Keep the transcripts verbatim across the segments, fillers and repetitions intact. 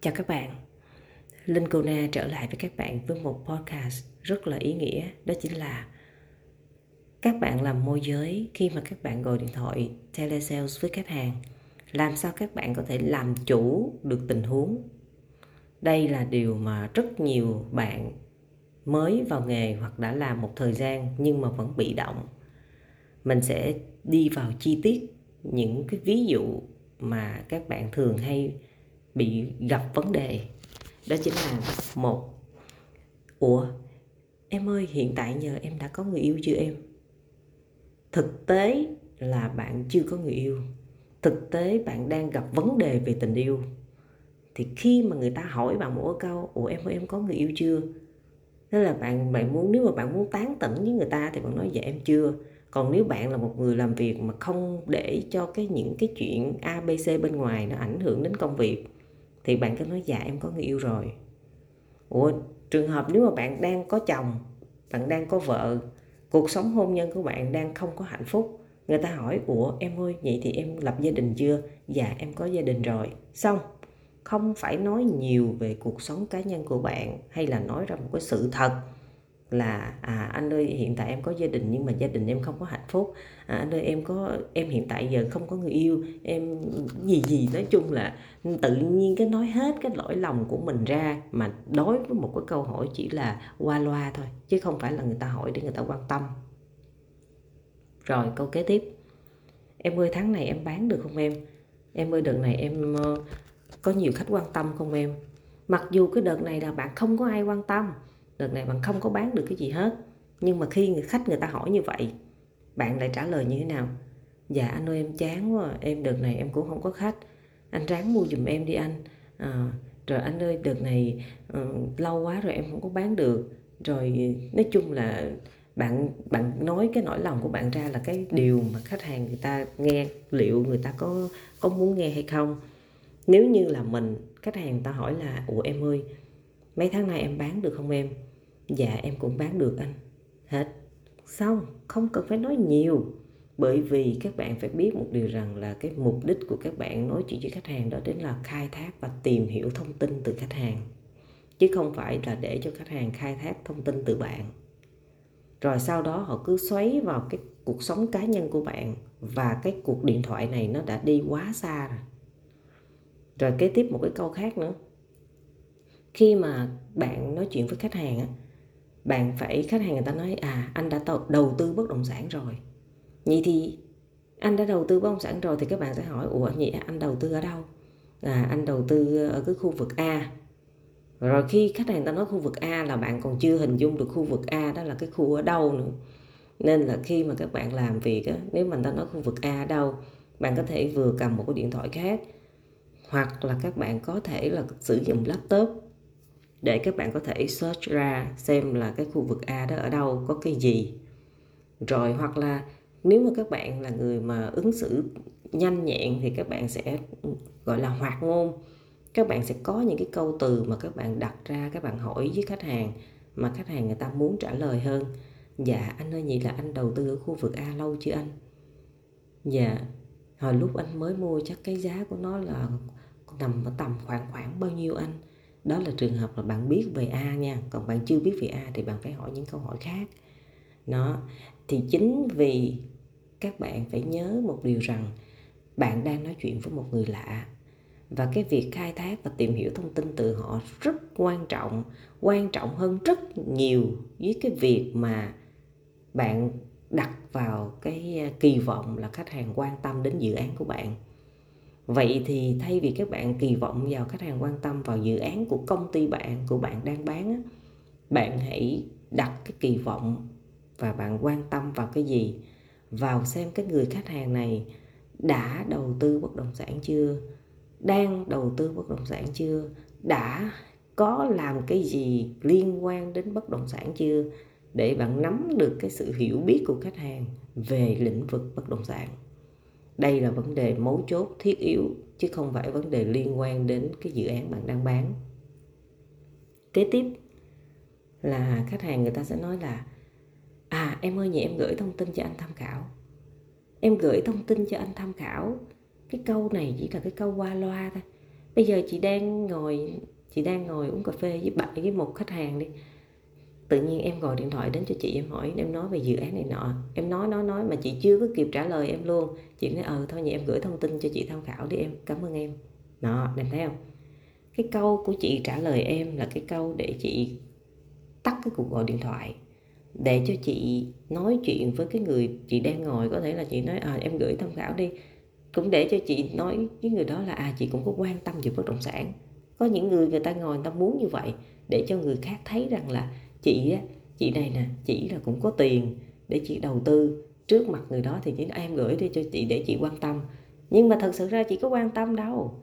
Chào các bạn, Linh Cô Na trở lại với các bạn với một podcast rất là ý nghĩa. Đó chính là các bạn làm môi giới khi mà các bạn gọi điện thoại telesales với khách hàng. Làm sao các bạn có thể làm chủ được tình huống? Đây là điều mà rất nhiều bạn mới vào nghề hoặc đã làm một thời gian nhưng mà vẫn bị động. Mình sẽ đi vào chi tiết những cái ví dụ mà các bạn thường hay bị gặp vấn đề. Đó chính là một, ủa em ơi, hiện tại giờ em đã có người yêu chưa em? Thực tế là bạn chưa có người yêu, thực tế bạn đang gặp vấn đề về tình yêu. Thì khi mà người ta hỏi bạn một câu, ủa em ơi em có người yêu chưa? Thế là bạn bạn muốn, nếu mà bạn muốn tán tỉnh với người ta thì bạn nói dạ em chưa. Còn nếu bạn là một người làm việc mà không để cho cái những cái chuyện a bê xê bên ngoài nó ảnh hưởng đến công việc thì bạn cứ nói dạ em có người yêu rồi. Ủa, trường hợp nếu mà bạn đang có chồng, bạn đang có vợ, cuộc sống hôn nhân của bạn đang không có hạnh phúc, người ta hỏi ủa em ơi vậy thì em lập gia đình chưa? Dạ em có gia đình rồi. Xong, không phải nói nhiều về cuộc sống cá nhân của bạn hay là nói ra một cái sự thật là à, anh ơi hiện tại em có gia đình nhưng mà gia đình em không có hạnh phúc, à, anh ơi em có em hiện tại giờ không có người yêu em gì gì. Nói chung là tự nhiên cái nói hết cái nỗi lòng của mình ra mà đối với một cái câu hỏi chỉ là qua loa thôi, chứ không phải là người ta hỏi để người ta quan tâm. Rồi câu kế tiếp, em ơi tháng này em bán được không em? Em ơi đợt này em có nhiều khách quan tâm không em? Mặc dù cái đợt này là bạn không có ai quan tâm, đợt này bạn không có bán được cái gì hết, nhưng mà khi người khách người ta hỏi như vậy, bạn lại trả lời như thế nào? Dạ anh ơi em chán quá, em đợt này em cũng không có khách, anh ráng mua giùm em đi anh. À, rồi anh ơi đợt này uh, lâu quá rồi em không có bán được. Rồi nói chung là bạn bạn nói cái nỗi lòng của bạn ra là cái điều mà khách hàng người ta nghe, liệu người ta có có muốn nghe hay không. Nếu như là mình, khách hàng người ta hỏi là ủa em ơi mấy tháng nay em bán được không em? Dạ em cũng bán được anh. Hết. Xong, không cần phải nói nhiều. Bởi vì các bạn phải biết một điều rằng là cái mục đích của các bạn nói chuyện với khách hàng đó chính là khai thác và tìm hiểu thông tin từ khách hàng, chứ không phải là để cho khách hàng khai thác thông tin từ bạn. Rồi sau đó họ cứ xoáy vào cái cuộc sống cá nhân của bạn, và cái cuộc điện thoại này nó đã đi quá xa rồi. Rồi kế tiếp một cái câu khác nữa. Khi mà bạn nói chuyện với khách hàng á, bạn phải, khách hàng người ta nói à anh đã đầu tư bất động sản rồi. Vậy thì anh đã đầu tư bất động sản rồi thì các bạn sẽ hỏi ủa vậy anh đầu tư ở đâu? À anh đầu tư ở cái khu vực A. Rồi khi khách hàng người ta nói khu vực A là bạn còn chưa hình dung được khu vực A đó là cái khu ở đâu nữa. Nên là khi mà các bạn làm việc á, nếu mà người ta nói khu vực A ở đâu, bạn có thể vừa cầm một cái điện thoại khác, hoặc là các bạn có thể là sử dụng laptop để các bạn có thể search ra xem là cái khu vực A đó ở đâu, có cái gì. Rồi hoặc là nếu mà các bạn là người mà ứng xử nhanh nhẹn thì các bạn sẽ gọi là hoạt ngôn. Các bạn sẽ có những cái câu từ mà các bạn đặt ra, các bạn hỏi với khách hàng mà khách hàng người ta muốn trả lời hơn. Dạ anh ơi vậy là anh đầu tư ở khu vực A lâu chưa anh? Dạ hồi lúc anh mới mua chắc cái giá của nó là nằm ở tầm khoảng khoảng bao nhiêu anh? Đó là trường hợp là bạn biết về A nha, còn bạn chưa biết về A thì bạn phải hỏi những câu hỏi khác. Đó, thì chính vì các bạn phải nhớ một điều rằng bạn đang nói chuyện với một người lạ, và cái việc khai thác và tìm hiểu thông tin từ họ rất quan trọng, quan trọng hơn rất nhiều với cái việc mà bạn đặt vào cái kỳ vọng là khách hàng quan tâm đến dự án của bạn. Vậy thì thay vì các bạn kỳ vọng vào khách hàng quan tâm vào dự án của công ty bạn, của bạn đang bán, bạn hãy đặt cái kỳ vọng và bạn quan tâm vào cái gì? Vào xem cái người khách hàng này đã đầu tư bất động sản chưa? Đang đầu tư bất động sản chưa? Đã có làm cái gì liên quan đến bất động sản chưa? Để bạn nắm được cái sự hiểu biết của khách hàng về lĩnh vực bất động sản. Đây là vấn đề mấu chốt thiết yếu, chứ không phải vấn đề liên quan đến cái dự án bạn đang bán. Kế tiếp là khách hàng người ta sẽ nói là à em ơi vậy em gửi thông tin cho anh tham khảo. Em gửi thông tin cho anh tham khảo. Cái câu này chỉ là cái câu qua loa thôi. Bây giờ chị đang ngồi chị đang ngồi uống cà phê với bạn với một khách hàng đi, tự nhiên em gọi điện thoại đến cho chị, em hỏi, em nói về dự án này nọ, em nói nói nói mà chị chưa có kịp trả lời em luôn. Chị nói ờ thôi vậy em gửi thông tin cho chị tham khảo đi em, cảm ơn em. Đó, em thấy không, cái câu của chị trả lời em là cái câu để chị tắt cái cuộc gọi điện thoại, để cho chị nói chuyện với cái người chị đang ngồi. Có thể là chị nói à, em gửi tham khảo đi, cũng để cho chị nói với người đó là à, chị cũng có quan tâm về bất động sản. Có những người người ta ngồi người ta muốn như vậy, để cho người khác thấy rằng là chị á, chị này nè, chị là cũng có tiền để chị đầu tư. Trước mặt người đó thì chị nói, em gửi đi cho chị để chị quan tâm, nhưng mà thật sự ra chị có quan tâm đâu.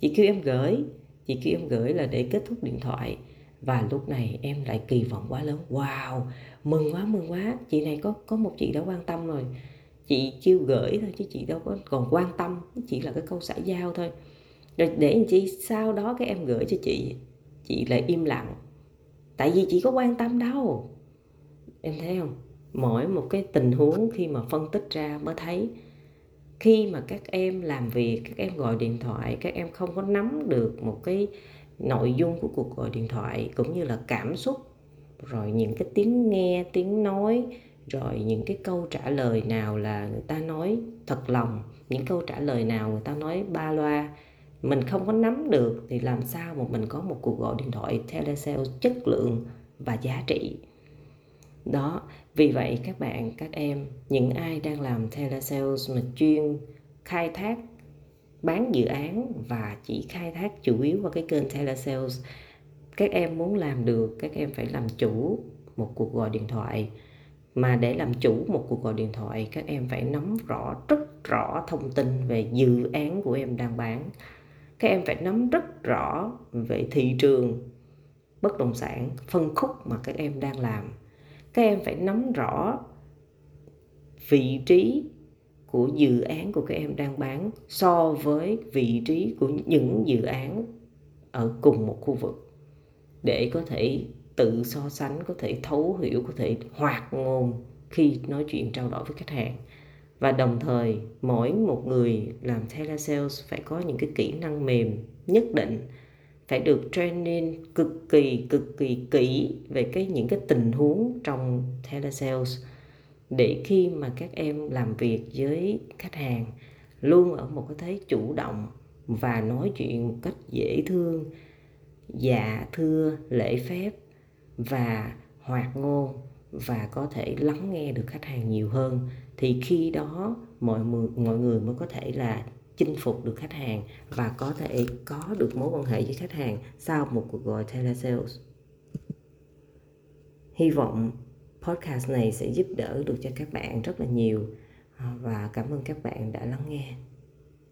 Chị kêu em gửi, chị kêu em gửi là để kết thúc điện thoại. Và lúc này em lại kỳ vọng quá lớn, wow, mừng quá mừng quá, chị này có có một chị đã quan tâm rồi. Chị chiêu gửi thôi chứ chị đâu có còn quan tâm, chỉ là cái câu xã giao thôi. Rồi để làm chi, sau đó cái em gửi cho chị, chị lại im lặng, tại vì chị có quan tâm đâu. Em thấy không, mỗi một cái tình huống khi mà phân tích ra mới thấy, khi mà các em làm việc, các em gọi điện thoại, các em không có nắm được một cái nội dung của cuộc gọi điện thoại, cũng như là cảm xúc, rồi những cái tiếng nghe, tiếng nói, rồi những cái câu trả lời nào là người ta nói thật lòng, những câu trả lời nào người ta nói ba loa, mình không có nắm được, thì làm sao mà mình có một cuộc gọi điện thoại telesales chất lượng và giá trị. Đó, vì vậy các bạn, các em, những ai đang làm telesales mà chuyên khai thác bán dự án và chỉ khai thác chủ yếu qua cái kênh telesales, các em muốn làm được, các em phải làm chủ một cuộc gọi điện thoại. Mà để làm chủ một cuộc gọi điện thoại, các em phải nắm rõ, rất rõ thông tin về dự án của em đang bán. Các em phải nắm rất rõ về thị trường bất động sản, phân khúc mà các em đang làm. Các em phải nắm rõ vị trí của dự án của các em đang bán so với vị trí của những dự án ở cùng một khu vực, để có thể tự so sánh, có thể thấu hiểu, có thể hoạt ngôn khi nói chuyện trao đổi với khách hàng. Và đồng thời mỗi một người làm telesales phải có những cái kỹ năng mềm nhất định, phải được training cực kỳ cực kỳ kỹ về cái những cái tình huống trong telesales, để khi mà các em làm việc với khách hàng luôn ở một cái thế chủ động và nói chuyện một cách dễ thương, dạ thưa, lễ phép và hoạt ngôn, và có thể lắng nghe được khách hàng nhiều hơn, thì khi đó mọi người, mọi người mới có thể là chinh phục được khách hàng và có thể có được mối quan hệ với khách hàng sau một cuộc gọi telesales. Hy vọng podcast này sẽ giúp đỡ được cho các bạn rất là nhiều, và cảm ơn các bạn đã lắng nghe.